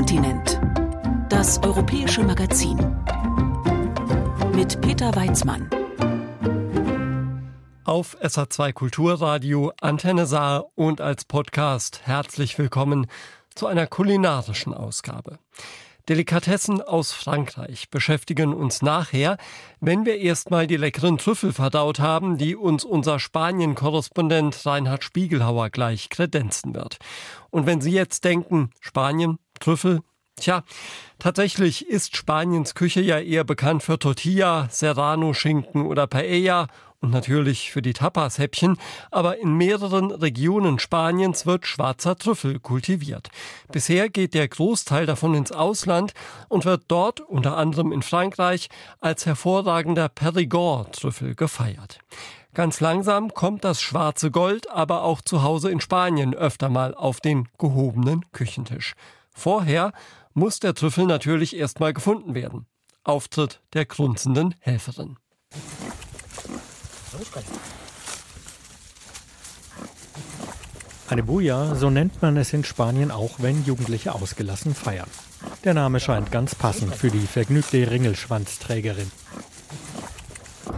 Kontinent. Das europäische Magazin. Mit Peter Weizmann. Auf SR2 Kulturradio, Antenne Saar und als Podcast herzlich willkommen zu einer kulinarischen Ausgabe. Delikatessen aus Frankreich beschäftigen uns nachher, wenn wir erstmal die leckeren Trüffel verdaut haben, die uns unser Spanien-Korrespondent Reinhard Spiegelhauer gleich kredenzen wird. Und wenn Sie jetzt denken, Spanien, Trüffel, tja, tatsächlich ist Spaniens Küche ja eher bekannt für Tortilla, Serrano-Schinken oder Paella und natürlich für die Tapas-Häppchen, aber in mehreren Regionen Spaniens wird schwarzer Trüffel kultiviert. Bisher geht der Großteil davon ins Ausland und wird dort, unter anderem in Frankreich, als hervorragender Périgord-Trüffel gefeiert. Ganz langsam kommt das schwarze Gold aber auch zu Hause in Spanien öfter mal auf den gehobenen Küchentisch. Vorher muss der Trüffel natürlich erstmal gefunden werden. Auftritt der grunzenden Helferin. Eine Buja, so nennt man es in Spanien auch, wenn Jugendliche ausgelassen feiern. Der Name scheint ganz passend für die vergnügte Ringelschwanzträgerin.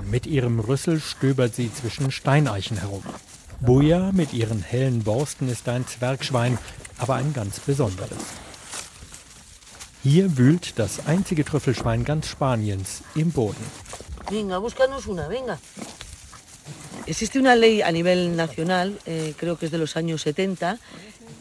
Mit ihrem Rüssel stöbert sie zwischen Steineichen herum. Buja mit ihren hellen Borsten ist ein Zwergschwein, aber ein ganz besonderes. Hier wühlt das einzige Trüffelschwein ganz Spaniens im Boden. Venga, búscanos una, venga. Existe una ley a nivel nacional, creo que es de los años 70,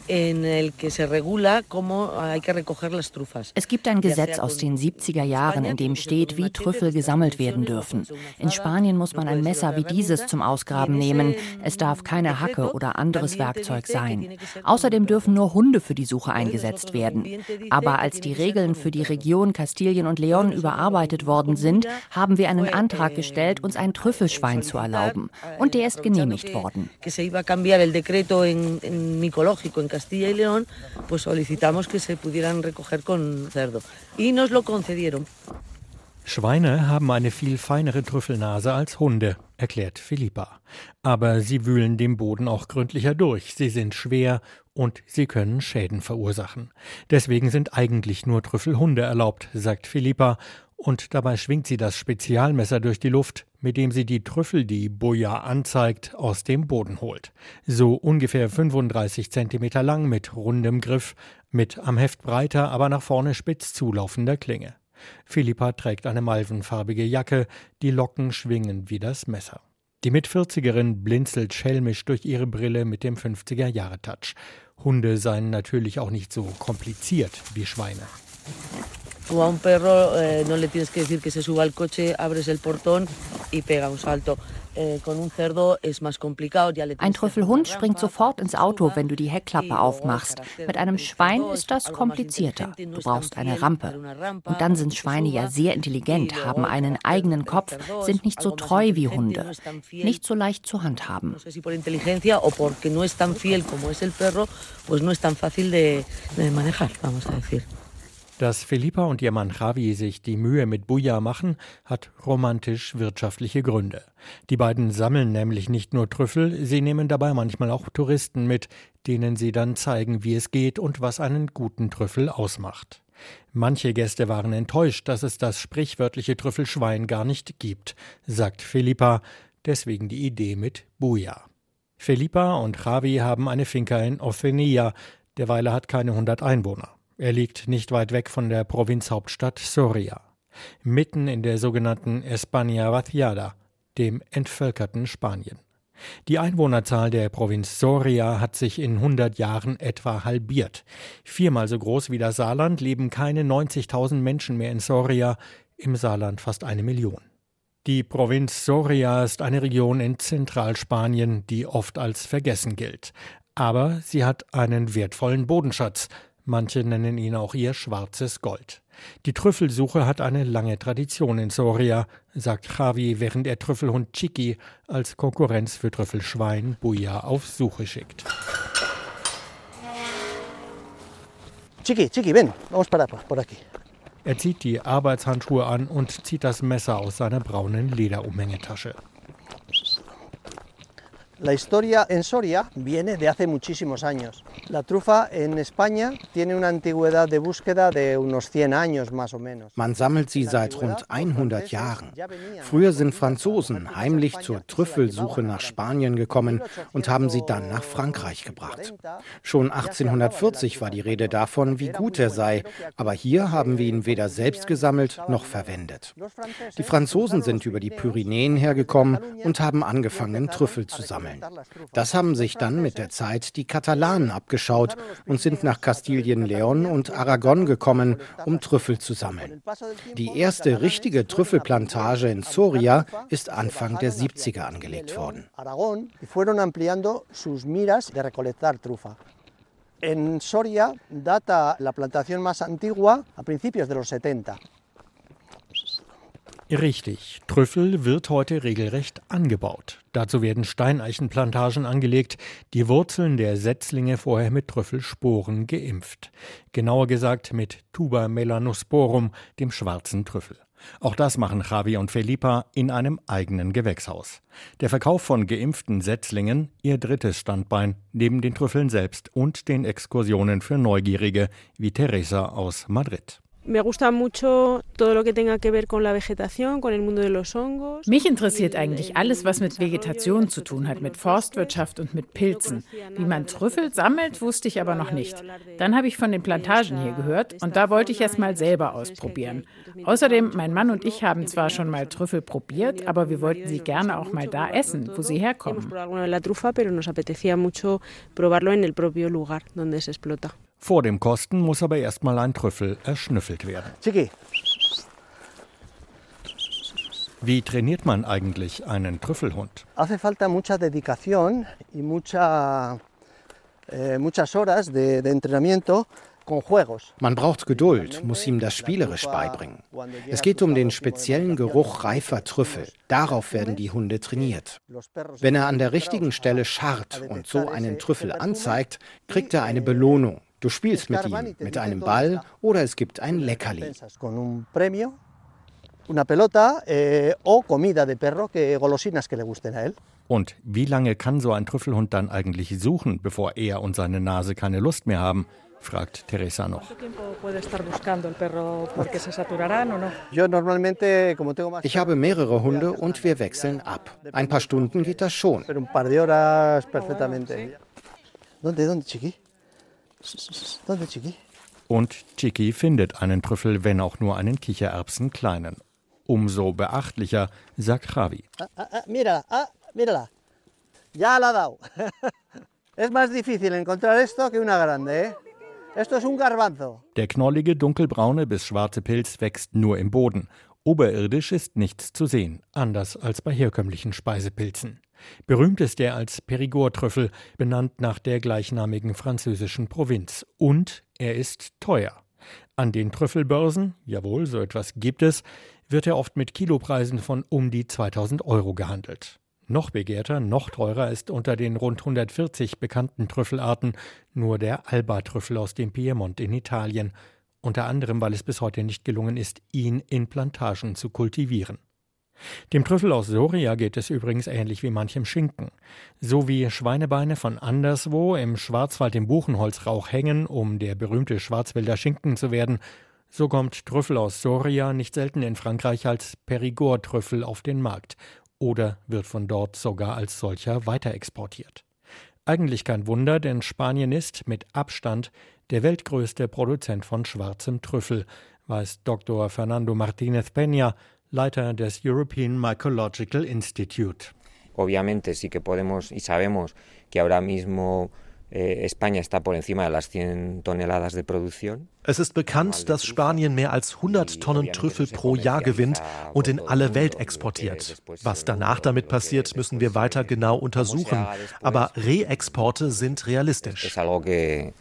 en el que se regula cómo hay que recoger las trufas. Es gibt ein Gesetz aus den 70er Jahren, in dem steht, wie Trüffel gesammelt werden dürfen. In Spanien muss man ein Messer wie dieses zum Ausgraben nehmen. Es darf keine Hacke oder anderes Werkzeug sein. Außerdem dürfen nur Hunde für die Suche eingesetzt werden. Aber als die Regeln für die Region Kastilien und León überarbeitet worden sind, haben wir einen Antrag gestellt, uns ein Trüffelschwein zu erlauben. Und der ist genehmigt worden. Castilla y León, pues solicitamos que se pudieran recoger con cerdo. Y nos lo concedieron. Schweine haben eine viel feinere Trüffelnase als Hunde, erklärt Philippa. Aber sie wühlen den Boden auch gründlicher durch. Sie sind schwer und sie können Schäden verursachen. Deswegen sind eigentlich nur Trüffelhunde erlaubt, sagt Philippa. Und dabei schwingt sie das Spezialmesser durch die Luft, mit dem sie die Trüffel, die Buja anzeigt, aus dem Boden holt. So ungefähr 35 Zentimeter lang mit rundem Griff, mit am Heft breiter, aber nach vorne spitz zulaufender Klinge. Philippa trägt eine malvenfarbige Jacke, die Locken schwingen wie das Messer. Die Mitvierzigerin blinzelt schelmisch durch ihre Brille mit dem 50er-Jahre-Touch. Hunde seien natürlich auch nicht so kompliziert wie Schweine. Tú a un perro no le tienes que decir que se suba al coche, abres el portón y pega un salto. Ein Trüffelhund springt sofort ins Auto, wenn du die Heckklappe aufmachst. Mit einem Schwein ist das komplizierter. Du brauchst eine Rampe. Und dann sind Schweine ja sehr intelligent, haben einen eigenen Kopf, sind nicht so treu wie Hunde. Nicht so leicht zu handhaben. Dass Philippa und ihr Mann Javi sich die Mühe mit Buja machen, hat romantisch-wirtschaftliche Gründe. Die beiden sammeln nämlich nicht nur Trüffel, sie nehmen dabei manchmal auch Touristen mit, denen sie dann zeigen, wie es geht und was einen guten Trüffel ausmacht. Manche Gäste waren enttäuscht, dass es das sprichwörtliche Trüffelschwein gar nicht gibt, sagt Philippa, deswegen die Idee mit Buja. Philippa und Javi haben eine Finca in Ophenia, derweil hat keine 100 Einwohner. Er liegt nicht weit weg von der Provinzhauptstadt Soria, mitten in der sogenannten España Vaciada, dem entvölkerten Spanien. Die Einwohnerzahl der Provinz Soria hat sich in 100 Jahren etwa halbiert. Viermal so groß wie das Saarland leben keine 90.000 Menschen mehr in Soria, im Saarland fast 1 Million. Die Provinz Soria ist eine Region in Zentralspanien, die oft als vergessen gilt. Aber sie hat einen wertvollen Bodenschatz. Manche nennen ihn auch ihr schwarzes Gold. Die Trüffelsuche hat eine lange Tradition in Soria, sagt Javi, während er Trüffelhund Chiqui als Konkurrenz für Trüffelschwein Buja auf Suche schickt. Chiqui, Chiqui, ven, vamos para por aquí. Er zieht die Arbeitshandschuhe an und zieht das Messer aus seiner braunen Lederumhängetasche. La historia en Soria viene de hace muchísimos años. La trufa en España tiene una antigüedad de búsqueda de unos 100 años más o menos. Man sammelt sie seit rund 100 Jahren. Früher sind Franzosen heimlich zur Trüffelsuche nach Spanien gekommen und haben sie dann nach Frankreich gebracht. Schon 1840 war die Rede davon, wie gut er sei, aber hier haben wir ihn weder selbst gesammelt noch verwendet. Die Franzosen sind über die Pyrenäen hergekommen und haben angefangen, Trüffel zu sammeln. Das haben sich dann mit der Zeit die Katalanen abgeschaut und sind nach Castilla y León und Aragon gekommen, um Trüffel zu sammeln. Die erste richtige Trüffelplantage in Soria ist Anfang der 70er angelegt worden. En Soria data la plantación más antigua a principios de los 70. Richtig, Trüffel wird heute regelrecht angebaut. Dazu werden Steineichenplantagen angelegt, die Wurzeln der Setzlinge vorher mit Trüffelsporen geimpft. Genauer gesagt mit Tuber melanosporum, dem schwarzen Trüffel. Auch das machen Javi und Philippa in einem eigenen Gewächshaus. Der Verkauf von geimpften Setzlingen, ihr drittes Standbein, neben den Trüffeln selbst und den Exkursionen für Neugierige wie Teresa aus Madrid. Mich interessiert eigentlich alles, was mit Vegetation zu tun hat, mit Forstwirtschaft und mit Pilzen. Wie man Trüffel sammelt, wusste ich aber noch nicht. Dann habe ich von den Plantagen hier gehört und da wollte ich es mal selber ausprobieren. Außerdem, mein Mann und ich haben zwar schon mal Trüffel probiert, aber wir wollten sie gerne auch mal da essen, wo sie herkommen. Vor dem Kosten muss aber erstmal ein Trüffel erschnüffelt werden. Wie trainiert man eigentlich einen Trüffelhund? Hace falta mucha dedicación y muchas horas de entrenamiento. Man braucht Geduld, muss ihm das spielerisch beibringen. Es geht um den speziellen Geruch reifer Trüffel. Darauf werden die Hunde trainiert. Wenn er an der richtigen Stelle scharrt und so einen Trüffel anzeigt, kriegt er eine Belohnung. Du spielst mit ihm, mit einem Ball oder es gibt ein Leckerli. Und wie lange kann so ein Trüffelhund dann eigentlich suchen, bevor er und seine Nase keine Lust mehr haben? Fragt Teresa noch. Ich habe mehrere Hunde und wir wechseln ab. Ein paar Stunden geht das schon. Und Chiqui findet einen Trüffel, wenn auch nur einen Kichererbsen kleinen. Umso beachtlicher, sagt Javi. Ya la ha dado. Es más difícil encontrar esto que una grande, eh? Der knollige, dunkelbraune bis schwarze Pilz wächst nur im Boden. Oberirdisch ist nichts zu sehen, anders als bei herkömmlichen Speisepilzen. Berühmt ist er als Périgord-Trüffel, benannt nach der gleichnamigen französischen Provinz. Und er ist teuer. An den Trüffelbörsen, jawohl, so etwas gibt es, wird er oft mit Kilopreisen von um die 2.000 € gehandelt. Noch begehrter, noch teurer ist unter den rund 140 bekannten Trüffelarten nur der Alba-Trüffel aus dem Piemont in Italien. Unter anderem, weil es bis heute nicht gelungen ist, ihn in Plantagen zu kultivieren. Dem Trüffel aus Soria geht es übrigens ähnlich wie manchem Schinken. So wie Schweinebeine von anderswo im Schwarzwald im Buchenholzrauch hängen, um der berühmte Schwarzwälder Schinken zu werden, so kommt Trüffel aus Soria nicht selten in Frankreich als Périgord-Trüffel auf den Markt. Oder wird von dort sogar als solcher weiterexportiert. Eigentlich kein Wunder, denn Spanien ist mit Abstand der weltgrößte Produzent von schwarzem Trüffel, weiß Dr. Fernando Martínez Peña, Leiter des European Mycological Institute. Obviamente sí que podemos y sabemos que ahora mismo España está por encima de las 100 toneladas de producción. Es ist bekannt, dass Spanien mehr als 100 Tonnen Trüffel pro Jahr gewinnt und in alle Welt exportiert. Was danach damit passiert, müssen wir weiter genau untersuchen. Aber Reexporte sind realistisch. Es ist algo que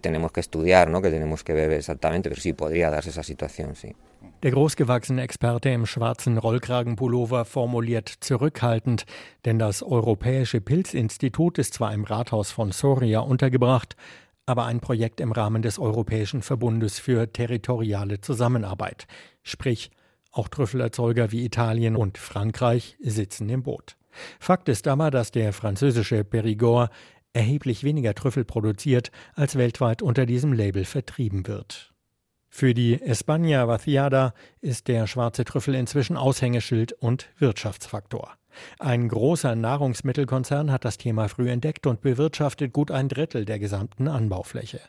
tenemos que estudiar, no que tenemos que ver exactamente, pero sí podría darse esa situación, sí. Der großgewachsene Experte im schwarzen Rollkragenpullover formuliert zurückhaltend, denn das Europäische Pilzinstitut ist zwar im Rathaus von Soria untergebracht, aber ein Projekt im Rahmen des Europäischen Verbundes für territoriale Zusammenarbeit. Sprich, auch Trüffelerzeuger wie Italien und Frankreich sitzen im Boot. Fakt ist aber, dass der französische Périgord erheblich weniger Trüffel produziert, als weltweit unter diesem Label vertrieben wird. Für die España vaciada ist der schwarze Trüffel inzwischen Aushängeschild und Wirtschaftsfaktor. Ein großer Nahrungsmittelkonzern hat das Thema früh entdeckt und bewirtschaftet gut ein Drittel der gesamten Anbaufläche.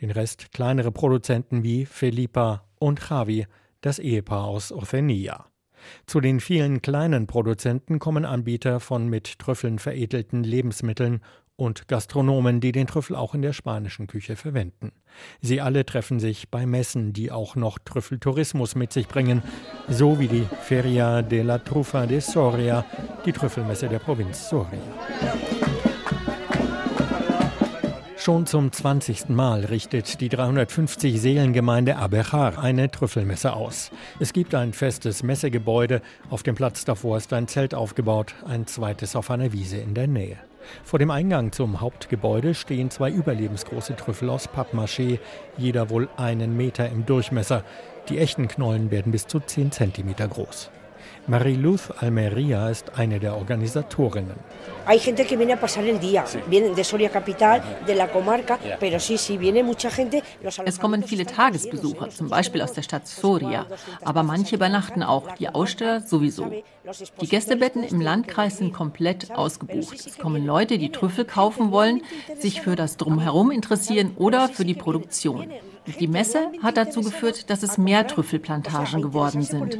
Den Rest kleinere Produzenten wie Philippa und Javi, das Ehepaar aus Ophenia. Zu den vielen kleinen Produzenten kommen Anbieter von mit Trüffeln veredelten Lebensmitteln und Gastronomen, die den Trüffel auch in der spanischen Küche verwenden. Sie alle treffen sich bei Messen, die auch noch Trüffeltourismus mit sich bringen, so wie die Feria de la Trufa de Soria, die Trüffelmesse der Provinz Soria. Schon zum 20. Mal richtet die 350-Seelengemeinde Abejar eine Trüffelmesse aus. Es gibt ein festes Messegebäude, auf dem Platz davor ist ein Zelt aufgebaut, ein zweites auf einer Wiese in der Nähe. Vor dem Eingang zum Hauptgebäude stehen zwei überlebensgroße Trüffel aus Pappmaché, jeder wohl 1 Meter im Durchmesser. Die echten Knollen werden bis zu 10 Zentimeter groß. Marie-Luz Almeria ist eine der Organisatorinnen. Hay gente que viene a pasar el día, vienen de Soria capital, de la comarca, pero sí, viene mucha gente. Es kommen viele Tagesbesucher, zum Beispiel aus der Stadt Soria, aber manche übernachten auch, die Aussteller sowieso. Die Gästebetten im Landkreis sind komplett ausgebucht. Es kommen Leute, die Trüffel kaufen wollen, sich für das Drumherum interessieren oder für die Produktion. Die Messe hat dazu geführt, dass es mehr Trüffelplantagen geworden sind.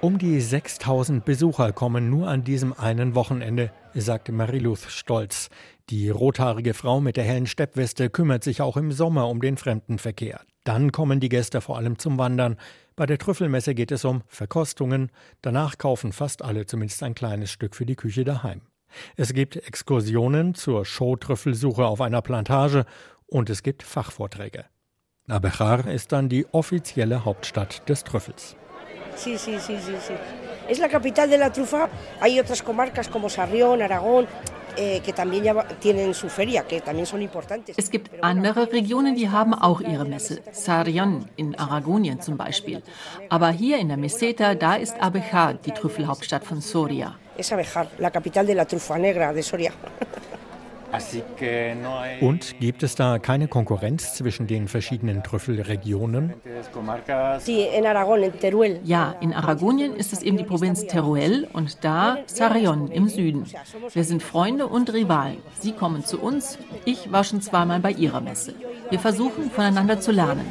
Um die 6.000 Besucher kommen nur an diesem einen Wochenende, sagte Mariluth stolz. Die rothaarige Frau mit der hellen Steppweste kümmert sich auch im Sommer um den Fremdenverkehr. Dann kommen die Gäste vor allem zum Wandern. Bei der Trüffelmesse geht es um Verkostungen. Danach kaufen fast alle zumindest ein kleines Stück für die Küche daheim. Es gibt Exkursionen zur Showtrüffelsuche auf einer Plantage und es gibt Fachvorträge. Abejar ist dann die offizielle Hauptstadt des Trüffels. Sí. Es la capital de la trufa. Hay otras comarcas como Sarrión, Aragon. Es gibt andere Regionen, die haben auch ihre Messe. Sarrión in Aragonien zum Beispiel. Aber hier in der Meseta, da ist Abejar, die Trüffelhauptstadt von Soria. Und gibt es da keine Konkurrenz zwischen den verschiedenen Trüffelregionen? Ja, in Aragonien ist es eben die Provinz Teruel und da Sarrión im Süden. Wir sind Freunde und Rivalen. Sie kommen zu uns, ich war schon zweimal bei ihrer Messe. Wir versuchen, voneinander zu lernen.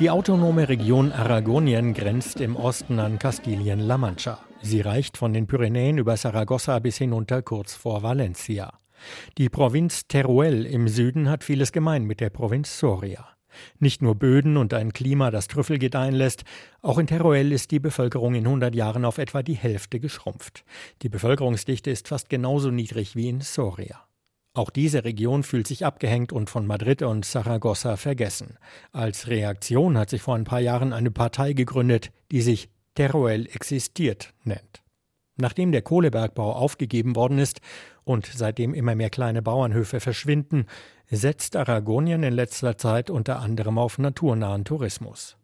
Die autonome Region Aragonien grenzt im Osten an Kastilien-La Mancha. Sie reicht von den Pyrenäen über Saragossa bis hinunter kurz vor Valencia. Die Provinz Teruel im Süden hat vieles gemein mit der Provinz Soria. Nicht nur Böden und ein Klima, das Trüffel gedeihen lässt, auch in Teruel ist die Bevölkerung in 100 Jahren auf etwa die Hälfte geschrumpft. Die Bevölkerungsdichte ist fast genauso niedrig wie in Soria. Auch diese Region fühlt sich abgehängt und von Madrid und Saragossa vergessen. Als Reaktion hat sich vor ein paar Jahren eine Partei gegründet, die sich Teruel existiert nennt. Nachdem der Kohlebergbau aufgegeben worden ist und seitdem immer mehr kleine Bauernhöfe verschwinden, setzt Aragonien in letzter Zeit unter anderem auf naturnahen Tourismus.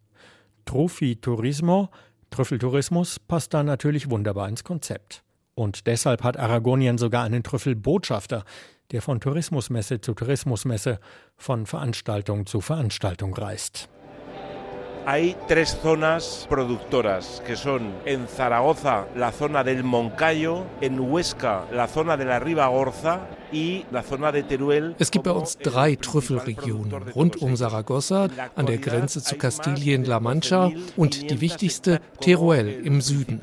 Trufiturismo, Trüffeltourismus, passt da natürlich wunderbar ins Konzept. Und deshalb hat Aragonien sogar einen Trüffelbotschafter, der von Tourismusmesse zu Tourismusmesse, von Veranstaltung zu Veranstaltung reist. Hay 3 zonas productoras, que son en Zaragoza la zona del Moncayo, en Huesca la zona de la Ribagorza. Es gibt bei uns 3 Trüffelregionen, rund um Saragossa, an der Grenze zu Kastilien-La Mancha und die wichtigste Teruel im Süden.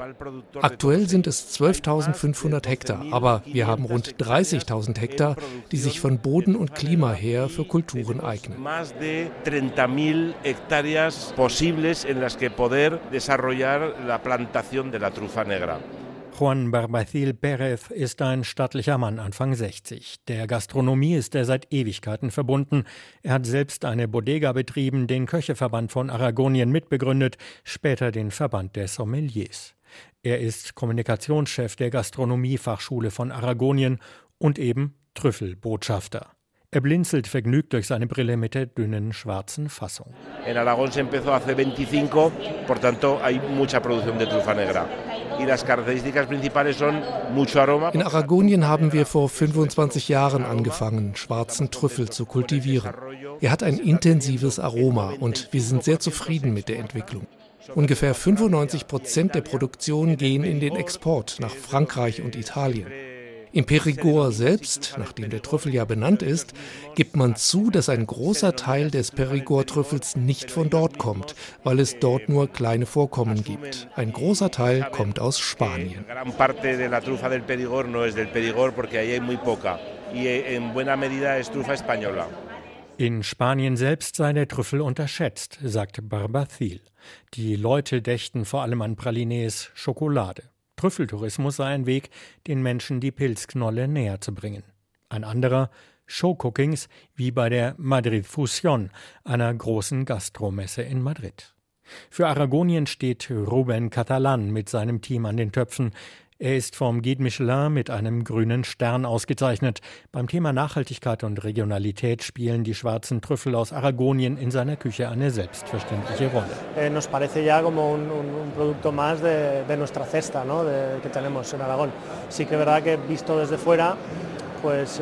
Aktuell sind es 12.500 Hektar, aber wir haben rund 30.000 Hektar, die sich von Boden und Klima her für Kulturen eignen. Juan Barbacil Pérez ist ein stattlicher Mann Anfang 60. Der Gastronomie ist er seit Ewigkeiten verbunden. Er hat selbst eine Bodega betrieben, den Köcheverband von Aragonien mitbegründet, später den Verband der Sommeliers. Er ist Kommunikationschef der Gastronomiefachschule von Aragonien und eben Trüffelbotschafter. Er blinzelt vergnügt durch seine Brille mit der dünnen schwarzen Fassung. In Aragón se empezó hace 25, por tanto hay mucha producción de trufa negra. Y las características principales son mucho aroma. In Aragonien haben wir vor 25 Jahren angefangen, schwarzen Trüffel zu kultivieren. Er hat ein intensives Aroma und wir sind sehr zufrieden mit der Entwicklung. Ungefähr 95% der Produktion gehen in den Export nach Frankreich und Italien. Im Périgord selbst, nachdem der Trüffel ja benannt ist, gibt man zu, dass ein großer Teil des Périgord-Trüffels nicht von dort kommt, weil es dort nur kleine Vorkommen gibt. Ein großer Teil kommt aus Spanien. In Spanien selbst sei der Trüffel unterschätzt, sagt Barbacil. Die Leute dächten vor allem an Pralines, Schokolade. Trüffeltourismus sei ein Weg, den Menschen die Pilzknolle näher zu bringen. Ein anderer, Showcookings, wie bei der Madrid Fusion, einer großen Gastromesse in Madrid. Für Aragonien steht Rubén Catalán mit seinem Team an den Töpfen. Er ist vom Guide Michelin mit einem grünen Stern ausgezeichnet. Beim Thema Nachhaltigkeit und Regionalität spielen die schwarzen Trüffel aus Aragonien in seiner Küche eine selbstverständliche Rolle. Nos parece ya como un producto más de nuestra cesta, ¿no? Que tenemos en Aragón. Sí que es verdad que visto desde fuera, pues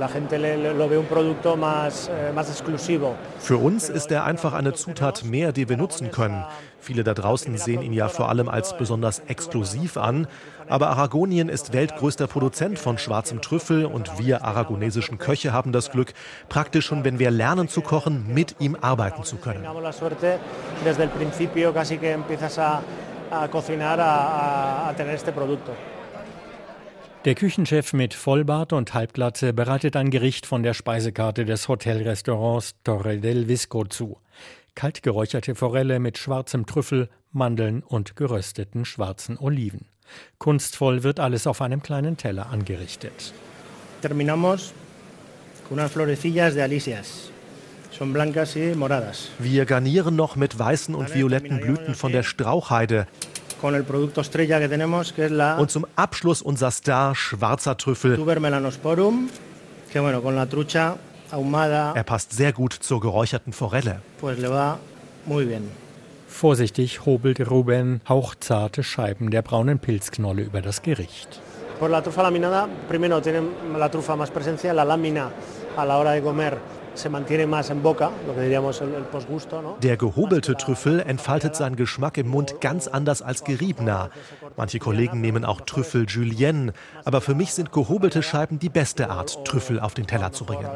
la gente lo ve un producto más exclusivo. Für uns ist er einfach eine Zutat mehr, die wir nutzen können. Viele da draußen sehen ihn ja vor allem als besonders exklusiv an. Aber Aragonien ist weltgrößter Produzent von schwarzem Trüffel und wir aragonesischen Köche haben das Glück, praktisch schon, wenn wir lernen zu kochen, mit ihm arbeiten zu können. Der Küchenchef mit Vollbart und Halbglatze bereitet ein Gericht von der Speisekarte des Hotelrestaurants Torre del Visco zu. Kaltgeräucherte Forelle mit schwarzem Trüffel, Mandeln und gerösteten schwarzen Oliven. Kunstvoll wird alles auf einem kleinen Teller angerichtet. Terminamos con unas florecillas de alisias. Son blancas y moradas. Wir garnieren noch mit weißen und violetten Blüten von der Strauchheide. Und zum Abschluss unser Star, schwarzer Trüffel. Tuber melanosporum, que bueno, con la trucha ahumada. Er passt sehr gut zur geräucherten Forelle. Pues le va muy bien. Vorsichtig hobelt Rubén hauchzarte Scheiben der braunen Pilzknolle über das Gericht. Por la trufa laminada, primero tiene la trufa más presencia, la lámina a la hora de comer. Der gehobelte Trüffel entfaltet seinen Geschmack im Mund ganz anders als geriebener. Manche Kollegen nehmen auch Trüffel Julienne, aber für mich sind gehobelte Scheiben die beste Art, Trüffel auf den Teller zu bringen.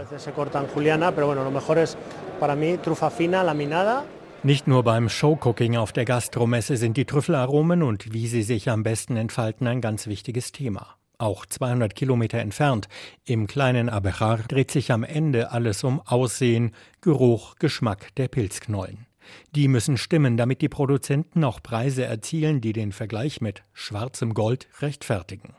Nicht nur beim Showcooking auf der Gastromesse sind die Trüffelaromen und wie sie sich am besten entfalten ein ganz wichtiges Thema. Auch 200 Kilometer entfernt, im kleinen Abejar, dreht sich am Ende alles um Aussehen, Geruch, Geschmack der Pilzknollen. Die müssen stimmen, damit die Produzenten auch Preise erzielen, die den Vergleich mit schwarzem Gold rechtfertigen.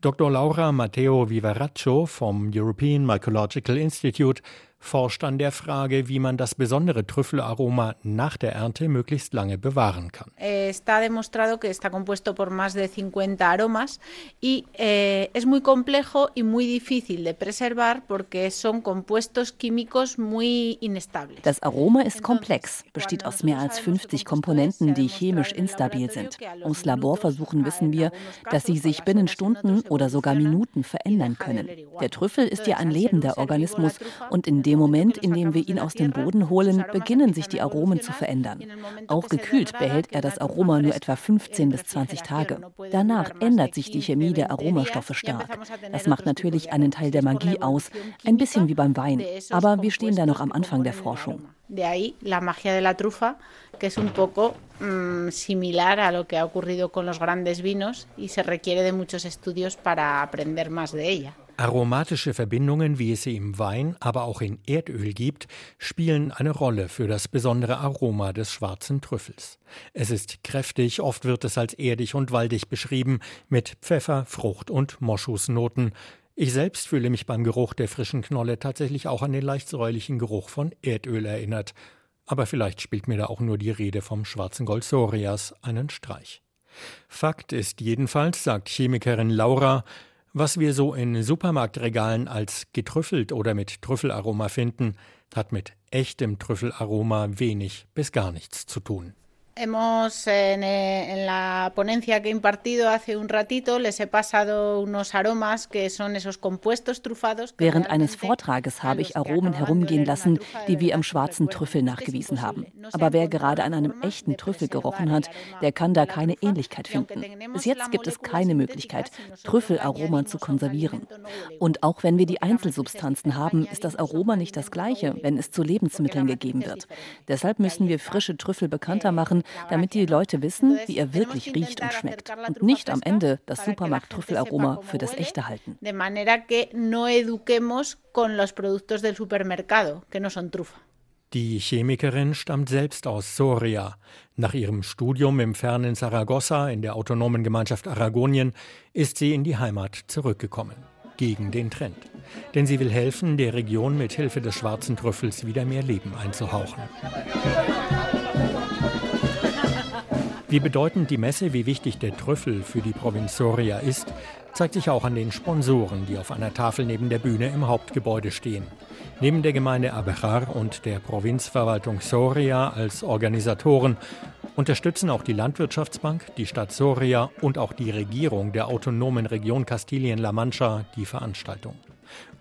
Dr. Laura Matteo Vivaraccio vom European Mycological Institute forscht an der Frage, wie man das besondere Trüffelaroma nach der Ernte möglichst lange bewahren kann. Está demostrado que está compuesto por más de 50 aromas y es muy complejo y muy difícil de preservar porque son compuestos químicos muy inestables. Das Aroma ist komplex, besteht aus mehr als 50 Komponenten, die chemisch instabil sind. Aus Laborversuchen wissen wir, dass sie sich binnen Stunden oder sogar Minuten verändern können. Der Trüffel ist ja ein lebender Organismus und in dem Moment, in dem wir ihn aus dem Boden holen, beginnen sich die Aromen zu verändern. Auch gekühlt behält er das Aroma nur etwa 15 bis 20 Tage. Danach ändert sich die Chemie der Aromastoffe stark. Das macht natürlich einen Teil der Magie aus, ein bisschen wie beim Wein. Aber wir stehen da noch am Anfang der Forschung. De ahí la magia de la trufa, que es un poco similar a lo que ha ocurrido con los grandes vinos y se requiere de muchos estudios para aprender más de ella. Aromatische Verbindungen, wie es sie im Wein, aber auch in Erdöl gibt, spielen eine Rolle für das besondere Aroma des schwarzen Trüffels. Es ist kräftig, oft wird es als erdig und waldig beschrieben, mit Pfeffer, Frucht und Moschusnoten. Ich selbst fühle mich beim Geruch der frischen Knolle tatsächlich auch an den leicht säuerlichen Geruch von Erdöl erinnert. Aber vielleicht spielt mir da auch nur die Rede vom schwarzen Gold Sorias einen Streich. Fakt ist jedenfalls, sagt Chemikerin Laura, Was wir so in Supermarktregalen als getrüffelt oder mit Trüffelaroma finden, hat mit echtem Trüffelaroma wenig bis gar nichts zu tun. Hemos en la ponencia que he impartido hace un ratito les he pasado unos aromas que son esos compuestos trufados. Während eines Vortrages habe ich Aromen herumgehen lassen, die wir am schwarzen Trüffel nachgewiesen haben. Aber wer gerade an einem echten Trüffel gerochen hat, der kann da keine Ähnlichkeit finden. Bis jetzt gibt es keine Möglichkeit, Trüffelaromen zu konservieren. Und auch wenn wir die Einzelsubstanzen haben, ist das Aroma nicht das gleiche, wenn es zu Lebensmitteln gegeben wird. Deshalb müssen wir frische Trüffel bekannter machen, damit die Leute wissen, wie er wirklich riecht und schmeckt und nicht am Ende das Supermarkt-Trüffelaroma für das echte halten. De manera que no eduquemos con los productos del supermercado, que no son trufa. Die Chemikerin stammt selbst aus Soria. Nach ihrem Studium im fernen Saragossa in der autonomen Gemeinschaft Aragonien ist sie in die Heimat zurückgekommen. Gegen den Trend. Denn sie will helfen, der Region mit Hilfe des schwarzen Trüffels wieder mehr Leben einzuhauchen. Wie bedeutend die Messe, wie wichtig der Trüffel für die Provinz Soria ist, zeigt sich auch an den Sponsoren, die auf einer Tafel neben der Bühne im Hauptgebäude stehen. Neben der Gemeinde Abejar und der Provinzverwaltung Soria als Organisatoren unterstützen auch die Landwirtschaftsbank, die Stadt Soria und auch die Regierung der autonomen Region Kastilien-La Mancha die Veranstaltung.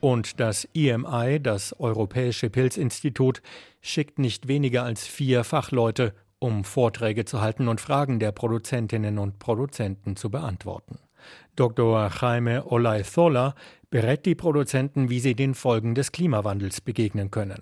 Und das IMI, das Europäische Pilzinstitut, schickt nicht weniger als 4 Fachleute, um Vorträge zu halten und Fragen der Produzentinnen und Produzenten zu beantworten. Dr. Jaime Olaezola berät die Produzenten, wie sie den Folgen des Klimawandels begegnen können.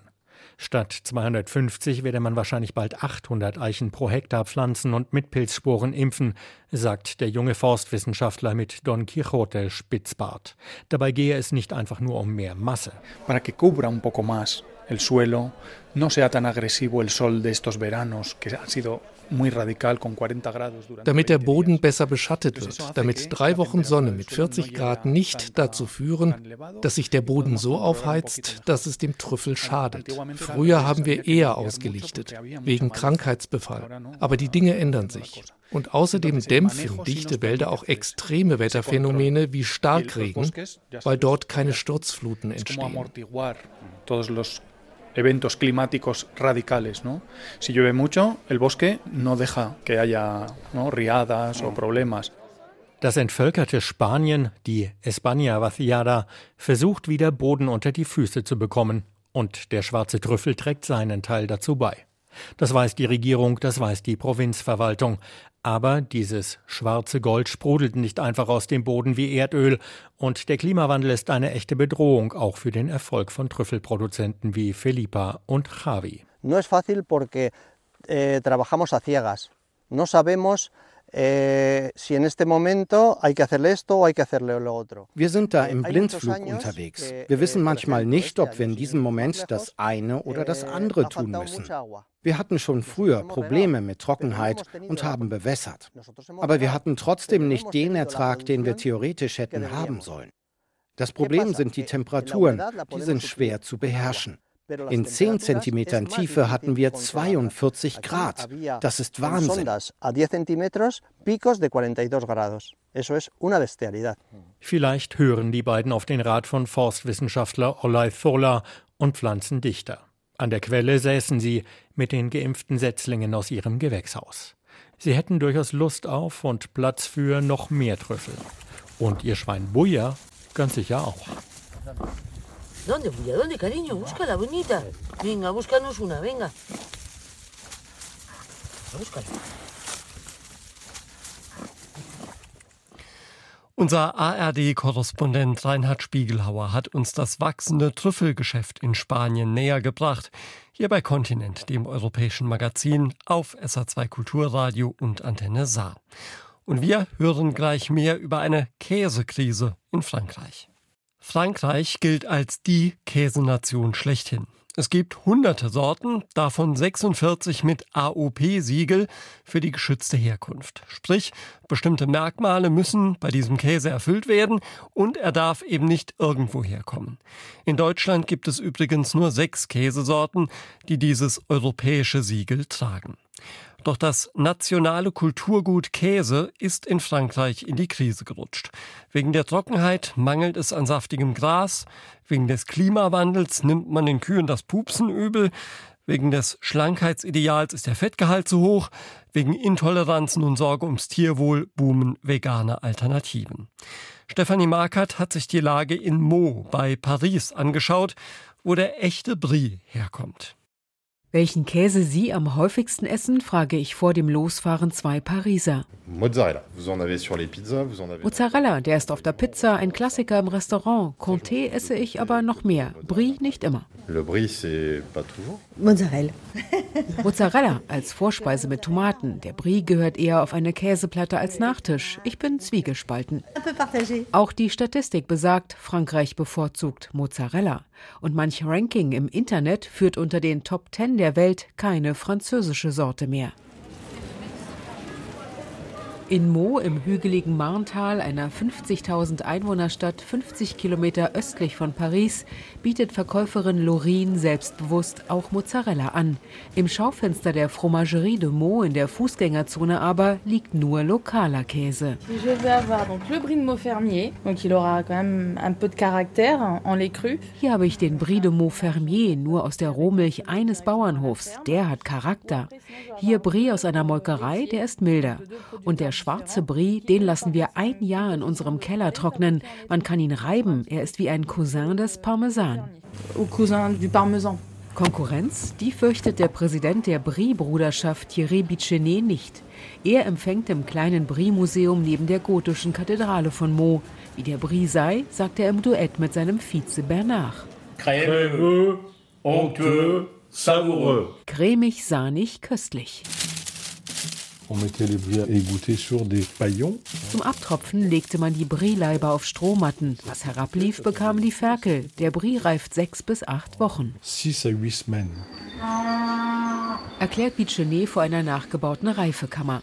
Statt 250 werde man wahrscheinlich bald 800 Eichen pro Hektar pflanzen und mit Pilzsporen impfen, sagt der junge Forstwissenschaftler mit Don Quixote Spitzbart. Dabei gehe es nicht einfach nur um mehr Masse. Para que cubra un poco más. El suelo, no sea tan agresivo el sol de estos veranos, que ha sido muy radical con 40 grados durante. Damit der Boden besser beschattet wird, damit 3 Wochen Sonne mit 40 Grad nicht dazu führen, dass sich der Boden so aufheizt, dass es dem Trüffel schadet. Früher haben wir eher ausgelichtet, wegen Krankheitsbefall. Aber die Dinge ändern sich. Und außerdem dämpfen dichte Wälder auch extreme Wetterphänomene wie Starkregen, weil dort keine Sturzfluten entstehen. Eventos climáticos radicales, ¿no? Si llueve mucho, el bosque no deja que haya, ¿no?, riadas o problemas. Das entvölkerte Spanien, die España vaciada, versucht wieder Boden unter die Füße zu bekommen. Und der schwarze Trüffel trägt seinen Teil dazu bei. Das weiß die Regierung, das weiß die Provinzverwaltung. Aber dieses schwarze Gold sprudelt nicht einfach aus dem Boden wie Erdöl. Und der Klimawandel ist eine echte Bedrohung, auch für den Erfolg von Trüffelproduzenten wie Philippa und Javi. No es fácil porque trabajamos a ciegas. No sabemos si en este momento hay que hacerle esto o hay que hacerle lo otro. Wir sind da im Blindflug unterwegs. Wir wissen manchmal nicht, ob wir in diesem Moment das eine oder das andere tun müssen. Wir hatten schon früher Probleme mit Trockenheit und haben bewässert. Aber wir hatten trotzdem nicht den Ertrag, den wir theoretisch hätten haben sollen. Das Problem sind die Temperaturen, die sind schwer zu beherrschen. In 10 Zentimetern Tiefe hatten wir 42 Grad. Das ist Wahnsinn. Vielleicht hören die beiden auf den Rat von Forstwissenschaftler Olaezola und pflanzen dichter. An der Quelle säßen sie mit den geimpften Setzlingen aus ihrem Gewächshaus. Sie hätten durchaus Lust auf und Platz für noch mehr Trüffel. Und ihr Schwein Buja ganz sicher auch. Unser ARD-Korrespondent Reinhard Spiegelhauer hat uns das wachsende Trüffelgeschäft in Spanien näher gebracht. Hier bei Kontinent, dem europäischen Magazin, auf SR2 Kulturradio und Antenne Saar. Und wir hören gleich mehr über eine Käsekrise in Frankreich. Frankreich gilt als die Käsenation schlechthin. Es gibt hunderte Sorten, davon 46 mit AOP-Siegel für die geschützte Herkunft. Sprich, bestimmte Merkmale müssen bei diesem Käse erfüllt werden und er darf eben nicht irgendwo herkommen. In Deutschland gibt es übrigens nur 6 Käsesorten, die dieses europäische Siegel tragen. Doch das nationale Kulturgut Käse ist in Frankreich in die Krise gerutscht. Wegen der Trockenheit mangelt es an saftigem Gras. Wegen des Klimawandels nimmt man den Kühen das Pupsen übel. Wegen des Schlankheitsideals ist der Fettgehalt zu hoch. Wegen Intoleranzen und Sorge ums Tierwohl boomen vegane Alternativen. Stefanie Markert hat sich die Lage in Meaux bei Paris angeschaut, wo der echte Brie herkommt. Welchen Käse Sie am häufigsten essen, frage ich vor dem Losfahren zwei Pariser. Mozzarella, der ist auf der Pizza, ein Klassiker im Restaurant. Comté esse ich aber noch mehr, Brie nicht immer. Mozzarella als Vorspeise mit Tomaten. Der Brie gehört eher auf eine Käseplatte als Nachtisch. Ich bin zwiegespalten. Auch die Statistik besagt, Frankreich bevorzugt Mozzarella. Und manch Ranking im Internet führt unter den Top 10 der Welt keine französische Sorte mehr. In Meaux im hügeligen Marntal, einer 50.000 Einwohnerstadt 50 Kilometer östlich von Paris, bietet Verkäuferin Laurine selbstbewusst auch Mozzarella an. Im Schaufenster der Fromagerie de Meaux in der Fußgängerzone aber liegt nur lokaler Käse. Hier habe ich den Brie de Meaux Fermier, nur aus der Rohmilch eines Bauernhofs. Der hat Charakter. Hier Brie aus einer Molkerei, der ist milder. Und der schwarze Brie, den lassen wir ein Jahr in unserem Keller trocknen. Man kann ihn reiben. Er ist wie ein Cousin des Parmesan. Konkurrenz? Die fürchtet der Präsident der Brie-Bruderschaft Thierry Bichenet nicht. Er empfängt im kleinen Brie-Museum neben der gotischen Kathedrale von Meaux. Wie der Brie sei, sagt er im Duett mit seinem Vize Bernard. Crème, onctueux, savoureux. Cremig, sahnig, köstlich. Zum Abtropfen legte man die Brie-Leiber auf Strohmatten. Was herablief, bekamen die Ferkel. Der Brie reift 6 bis 8 Wochen. Erklärt Bichenet vor einer nachgebauten Reifekammer.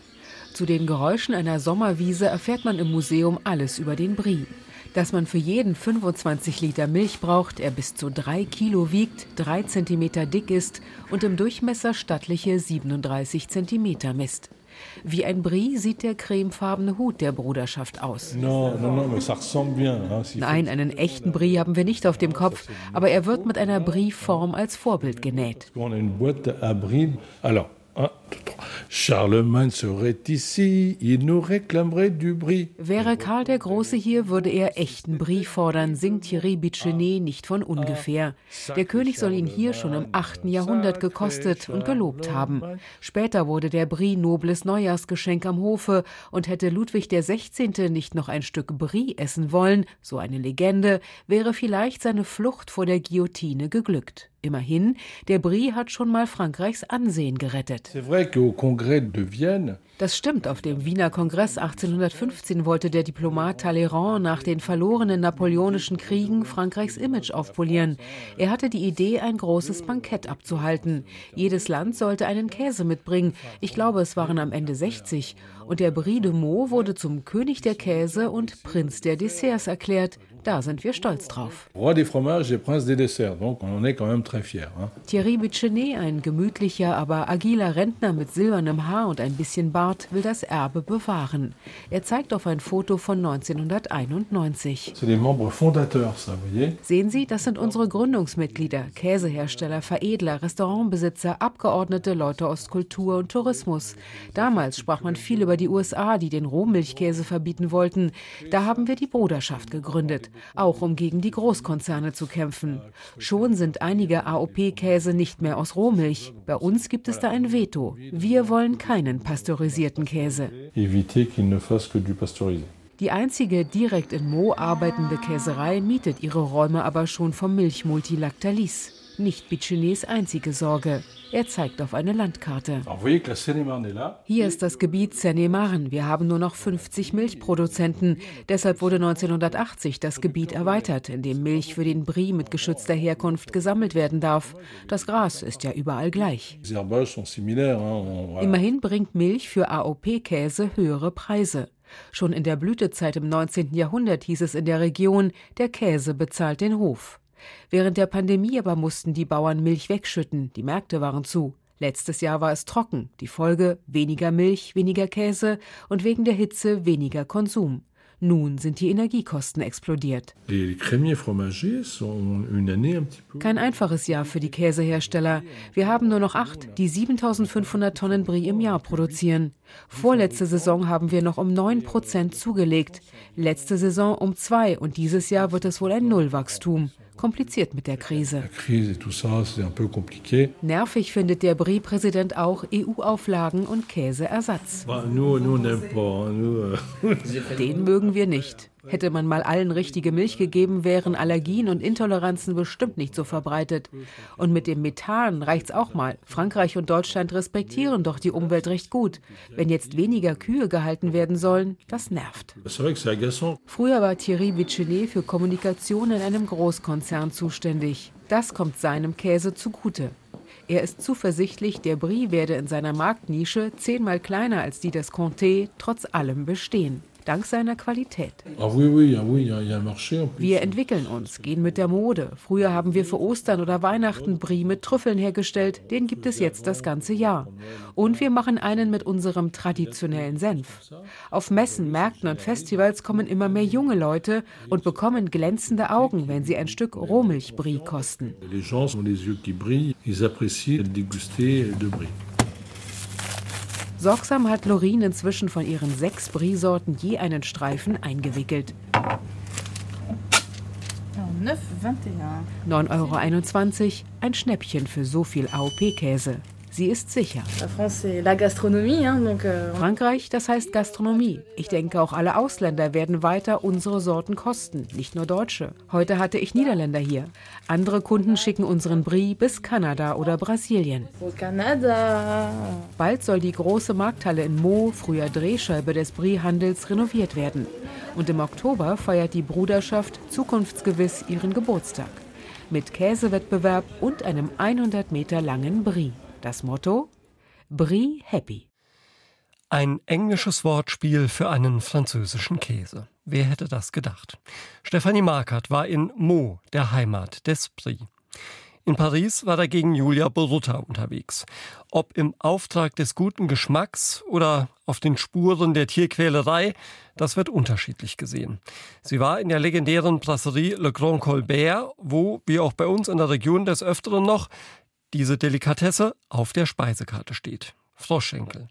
Zu den Geräuschen einer Sommerwiese erfährt man im Museum alles über den Brie. Dass man für jeden 25 Liter Milch braucht, er bis zu 3 Kilo wiegt, 3 Zentimeter dick ist und im Durchmesser stattliche 37 Zentimeter misst. Wie ein Brie sieht der cremefarbene Hut der Bruderschaft aus. Nein, einen echten Brie haben wir nicht auf dem Kopf, aber er wird mit einer Brie-Form als Vorbild genäht. Charlemagne serait ici, il nous réclamerait du Brie. Wäre Karl der Große hier, würde er echten Brie fordern, singt Thierry Bichenet nicht von ungefähr. Der König soll ihn hier schon im 8. Jahrhundert gekostet und gelobt haben. Später wurde der Brie nobles Neujahrsgeschenk am Hofe, und hätte Ludwig der 16. nicht noch ein Stück Brie essen wollen, so eine Legende, wäre vielleicht seine Flucht vor der Guillotine geglückt. Immerhin, der Brie hat schon mal Frankreichs Ansehen gerettet. Das stimmt, auf dem Wiener Kongress 1815 wollte der Diplomat Talleyrand nach den verlorenen napoleonischen Kriegen Frankreichs Image aufpolieren. Er hatte die Idee, ein großes Bankett abzuhalten. Jedes Land sollte einen Käse mitbringen. Ich glaube, es waren am Ende 60. Und der Brie de Meaux wurde zum König der Käse und Prinz der Desserts erklärt. Da sind wir stolz drauf. Roi des fromages et prince des desserts, donc on en est quand même très fier. Thierry Bichenet, ein gemütlicher, aber agiler Rentner mit silbernem Haar und ein bisschen Bart, will das Erbe bewahren. Er zeigt auf ein Foto von 1991. C'est les membres fondateurs, ça, vous voyez? Sehen Sie, das sind unsere Gründungsmitglieder, Käsehersteller, Veredler, Restaurantbesitzer, Abgeordnete, Leute aus Kultur und Tourismus. Damals sprach man viel über die USA, die den Rohmilchkäse verbieten wollten. Da haben wir die Bruderschaft gegründet. Auch um gegen die Großkonzerne zu kämpfen. Schon sind einige AOP-Käse nicht mehr aus Rohmilch. Bei uns gibt es da ein Veto. Wir wollen keinen pasteurisierten Käse. Die einzige direkt in Meaux arbeitende Käserei mietet ihre Räume aber schon vom Milchmulti Lactalis. Nicht Bichenets einzige Sorge. Er zeigt auf eine Landkarte. Hier ist das Gebiet Seine-et-Marne. Wir haben nur noch 50 Milchproduzenten. Deshalb wurde 1980 das Gebiet erweitert, in dem Milch für den Brie mit geschützter Herkunft gesammelt werden darf. Das Gras ist ja überall gleich. Immerhin bringt Milch für AOP-Käse höhere Preise. Schon in der Blütezeit im 19. Jahrhundert hieß es in der Region, der Käse bezahlt den Hof. Während der Pandemie aber mussten die Bauern Milch wegschütten, die Märkte waren zu. Letztes Jahr war es trocken, die Folge weniger Milch, weniger Käse und wegen der Hitze weniger Konsum. Nun sind die Energiekosten explodiert. Kein einfaches Jahr für die Käsehersteller. Wir haben nur noch 8, die 7.500 Tonnen Brie im Jahr produzieren. Vorletzte Saison haben wir noch um 9% zugelegt. Letzte Saison um 2% und dieses Jahr wird es wohl ein Nullwachstum. Kompliziert mit der Krise. Nervig findet der Brie-Präsident auch EU-Auflagen und Käseersatz. Den mögen wir nicht. Hätte man mal allen richtige Milch gegeben, wären Allergien und Intoleranzen bestimmt nicht so verbreitet. Und mit dem Methan reicht's auch mal. Frankreich und Deutschland respektieren doch die Umwelt recht gut. Wenn jetzt weniger Kühe gehalten werden sollen, das nervt. Früher war Thierry Bichenet für Kommunikation in einem Großkonzern zuständig. Das kommt seinem Käse zugute. Er ist zuversichtlich, der Brie werde in seiner Marktnische 10-mal kleiner als die des Comté trotz allem bestehen. Dank seiner Qualität. Wir entwickeln uns, gehen mit der Mode. Früher haben wir für Ostern oder Weihnachten Brie mit Trüffeln hergestellt. Den gibt es jetzt das ganze Jahr. Und wir machen einen mit unserem traditionellen Senf. Auf Messen, Märkten und Festivals kommen immer mehr junge Leute und bekommen glänzende Augen, wenn sie ein Stück Rohmilchbrie kosten. Die Leute haben die Augen, die brillen. Sie apprécient déguster de Brie. Sorgsam hat Lorine inzwischen von ihren 6 Brie-Sorten je einen Streifen eingewickelt. 9,21 Euro, ein Schnäppchen für so viel AOP-Käse. Sie ist sicher. Frankreich, das heißt Gastronomie. Ich denke, auch alle Ausländer werden weiter unsere Sorten kosten, nicht nur Deutsche. Heute hatte ich Niederländer hier. Andere Kunden schicken unseren Brie bis Kanada oder Brasilien. Bald soll die große Markthalle in Meaux, früher Drehscheibe des Brie-Handels, renoviert werden. Und im Oktober feiert die Bruderschaft zukunftsgewiss ihren Geburtstag. Mit Käsewettbewerb und einem 100 Meter langen Brie. Das Motto: Brie Happy. Ein englisches Wortspiel für einen französischen Käse. Wer hätte das gedacht? Stefanie Markert war in Meaux, der Heimat des Brie. In Paris war dagegen Julia Borutta unterwegs. Ob im Auftrag des guten Geschmacks oder auf den Spuren der Tierquälerei, das wird unterschiedlich gesehen. Sie war in der legendären Brasserie Le Grand Colbert, wo, wie auch bei uns in der Region des Öfteren noch, diese Delikatesse auf der Speisekarte steht. Froschschenkel.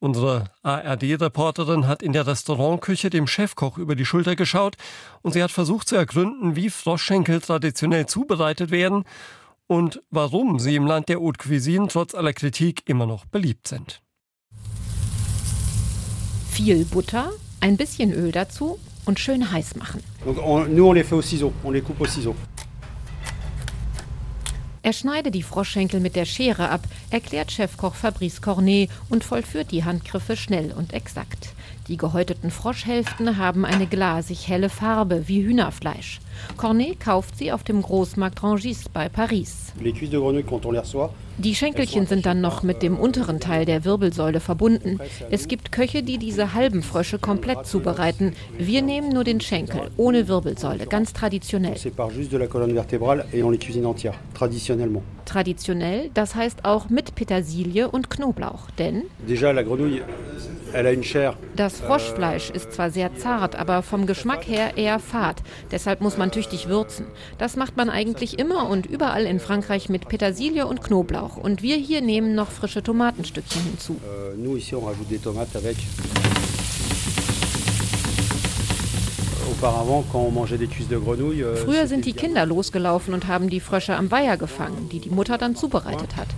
Unsere ARD-Reporterin hat in der Restaurantküche dem Chefkoch über die Schulter geschaut und sie hat versucht zu ergründen, wie Froschschenkel traditionell zubereitet werden und warum sie im Land der Haute Cuisine trotz aller Kritik immer noch beliebt sind. Viel Butter, ein bisschen Öl dazu und schön heiß machen. Er schneide die Froschschenkel mit der Schere ab, erklärt Chefkoch Fabrice Cornet und vollführt die Handgriffe schnell und exakt. Die gehäuteten Froschhälften haben eine glasig helle Farbe wie Hühnerfleisch. Cornet kauft sie auf dem Großmarkt Rungis bei Paris. Die Schenkelchen sind dann noch mit dem unteren Teil der Wirbelsäule verbunden. Es gibt Köche, die diese halben Frösche komplett zubereiten. Wir nehmen nur den Schenkel, ohne Wirbelsäule, ganz traditionell. Traditionell, das heißt auch mit Petersilie und Knoblauch, denn das Froschfleisch ist zwar sehr zart, aber vom Geschmack her eher fad. Deshalb muss man tüchtig würzen. Das macht man eigentlich immer und überall in Frankreich mit Petersilie und Knoblauch. Und wir hier nehmen noch frische Tomatenstückchen hinzu. Früher sind die Kinder losgelaufen und haben die Frösche am Weiher gefangen, die die Mutter dann zubereitet hat.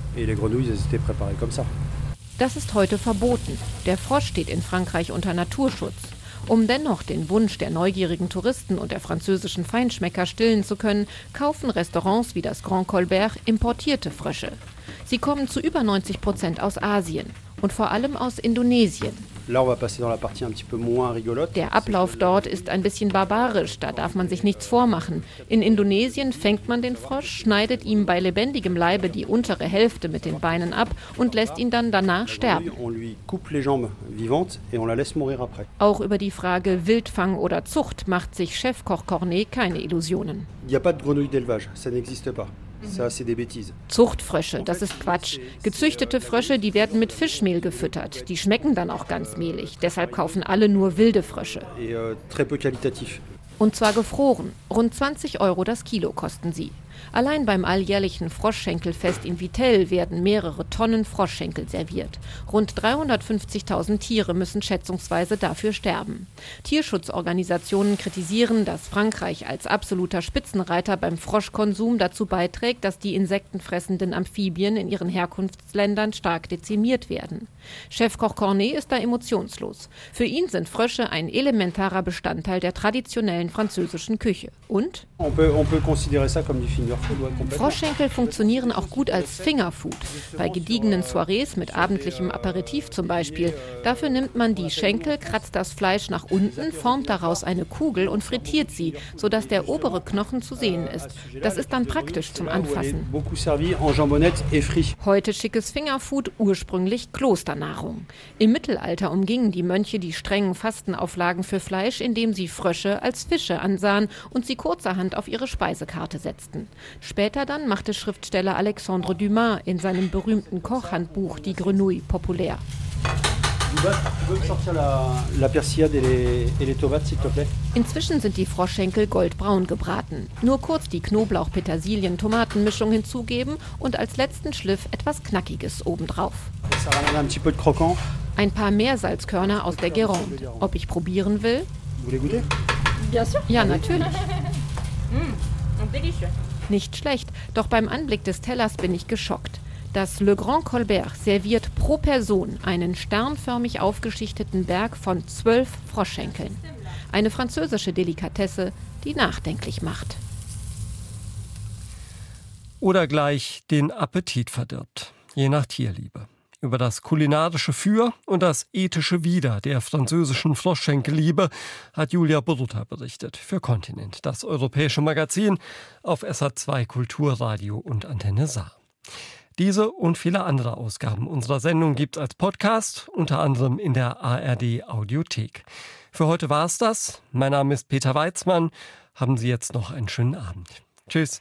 Das ist heute verboten. Der Frosch steht in Frankreich unter Naturschutz. Um dennoch den Wunsch der neugierigen Touristen und der französischen Feinschmecker stillen zu können, kaufen Restaurants wie das Grand Colbert importierte Frösche. Sie kommen zu über 90% aus Asien und vor allem aus Indonesien. Der Ablauf dort ist ein bisschen barbarisch, da darf man sich nichts vormachen. In Indonesien fängt man den Frosch, schneidet ihm bei lebendigem Leibe die untere Hälfte mit den Beinen ab und lässt ihn dann danach sterben. Auch über die Frage Wildfang oder Zucht macht sich Chefkoch Cornet keine Illusionen. Zuchtfrösche, das ist Quatsch. Gezüchtete Frösche, die werden mit Fischmehl gefüttert. Die schmecken dann auch ganz mehlig. Deshalb kaufen alle nur wilde Frösche. Und zwar gefroren. Rund 20 Euro das Kilo kosten sie. Allein beim alljährlichen Froschschenkelfest in Vittel werden mehrere Tonnen Froschschenkel serviert. Rund 350.000 Tiere müssen schätzungsweise dafür sterben. Tierschutzorganisationen kritisieren, dass Frankreich als absoluter Spitzenreiter beim Froschkonsum dazu beiträgt, dass die insektenfressenden Amphibien in ihren Herkunftsländern stark dezimiert werden. Chefkoch Cornet ist da emotionslos. Für ihn sind Frösche ein elementarer Bestandteil der traditionellen französischen Küche. Und? On peut considérer ça comme du finger food. Froschschenkel funktionieren auch gut als Fingerfood. Bei gediegenen Soirees mit abendlichem Aperitif zum Beispiel. Dafür nimmt man die Schenkel, kratzt das Fleisch nach unten, formt daraus eine Kugel und frittiert sie, sodass der obere Knochen zu sehen ist. Das ist dann praktisch zum Anfassen. Heute schickes Fingerfood, ursprünglich Klosternahrung. Im Mittelalter umgingen die Mönche die strengen Fastenauflagen für Fleisch, indem sie Frösche als Fische ansahen und sie kurzerhand auf ihre Speisekarte setzten. Später dann machte Schriftsteller Alexandre Dumas in seinem berühmten Kochhandbuch die Grenouille populär. Inzwischen sind die Froschschenkel goldbraun gebraten. Nur kurz die Knoblauch-Petersilien-Tomatenmischung hinzugeben und als letzten Schliff etwas Knackiges obendrauf. Ein paar Meersalzkörner aus der Gironde. Ob ich probieren will? Ja, natürlich. Nicht schlecht, doch beim Anblick des Tellers bin ich geschockt. Das Le Grand Colbert serviert pro Person einen sternförmig aufgeschichteten Berg von 12 Froschschenkeln. Eine französische Delikatesse, die nachdenklich macht. Oder gleich den Appetit verdirbt, je nach Tierliebe. Über das kulinarische Für und das ethische Wider der französischen Froschschenkelliebe hat Julia Buruta berichtet für Kontinent, das europäische Magazin auf SR2 Kulturradio und Antenne Saar. Diese und viele andere Ausgaben unserer Sendung gibt's als Podcast, unter anderem in der ARD Audiothek. Für heute war's das. Mein Name ist Peter Weizmann. Haben Sie jetzt noch einen schönen Abend. Tschüss.